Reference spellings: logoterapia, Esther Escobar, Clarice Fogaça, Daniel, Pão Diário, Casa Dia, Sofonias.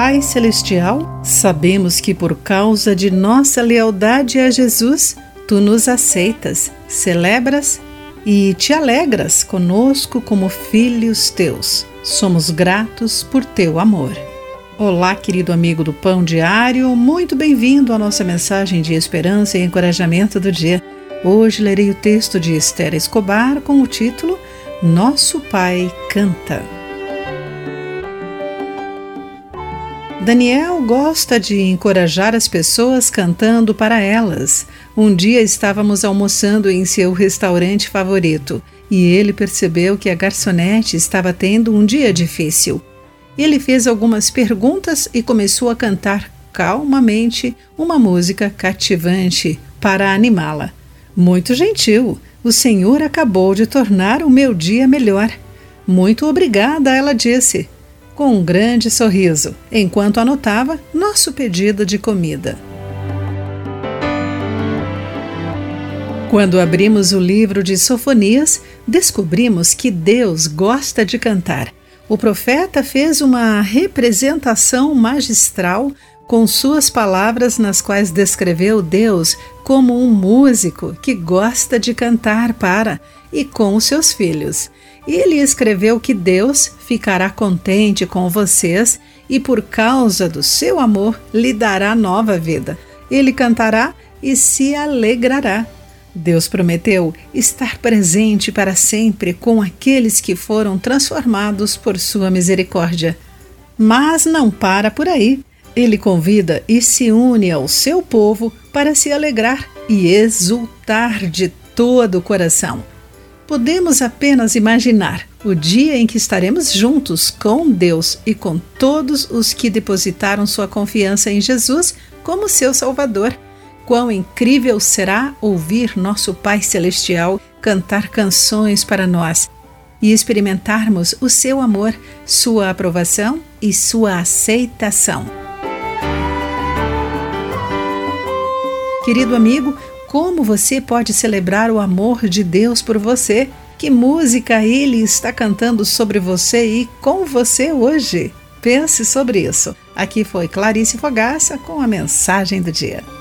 Pai Celestial, sabemos que por causa de nossa lealdade a Jesus, Tu nos aceitas, celebras e te alegras conosco como filhos Teus. Somos gratos por Teu amor. Olá, querido amigo do Pão Diário, muito bem-vindo à nossa mensagem de esperança e encorajamento do dia. Hoje lerei o texto de Esther Escobar com o título Nosso Pai Canta. Daniel gosta de encorajar as pessoas cantando para elas. Um dia estávamos almoçando em seu restaurante favorito e ele percebeu que a garçonete estava tendo um dia difícil. Ele fez algumas perguntas e começou a cantar calmamente uma música cativante para animá-la. Muito gentil, o Senhor acabou de tornar o meu dia melhor. Muito obrigada, ela disse, com um grande sorriso, enquanto anotava nosso pedido de comida. Quando abrimos o livro de Sofonias, descobrimos que Deus gosta de cantar. O profeta fez uma representação magistral com suas palavras nas quais descreveu Deus como um músico que gosta de cantar para e com os seus filhos. Ele escreveu que Deus ficará contente com vocês e por causa do seu amor lhe dará nova vida. Ele cantará e se alegrará. Deus prometeu estar presente para sempre com aqueles que foram transformados por sua misericórdia. Mas não para por aí. Ele convida e se une ao seu povo para se alegrar e exultar de todo o coração. Podemos apenas imaginar o dia em que estaremos juntos com Deus e com todos os que depositaram sua confiança em Jesus como seu Salvador. Quão incrível será ouvir nosso Pai Celestial cantar canções para nós e experimentarmos o seu amor, sua aprovação e sua aceitação. Querido amigo, como você pode celebrar o amor de Deus por você? Que música Ele está cantando sobre você e com você hoje? Pense sobre isso. Aqui foi Clarice Fogaça com a mensagem do dia.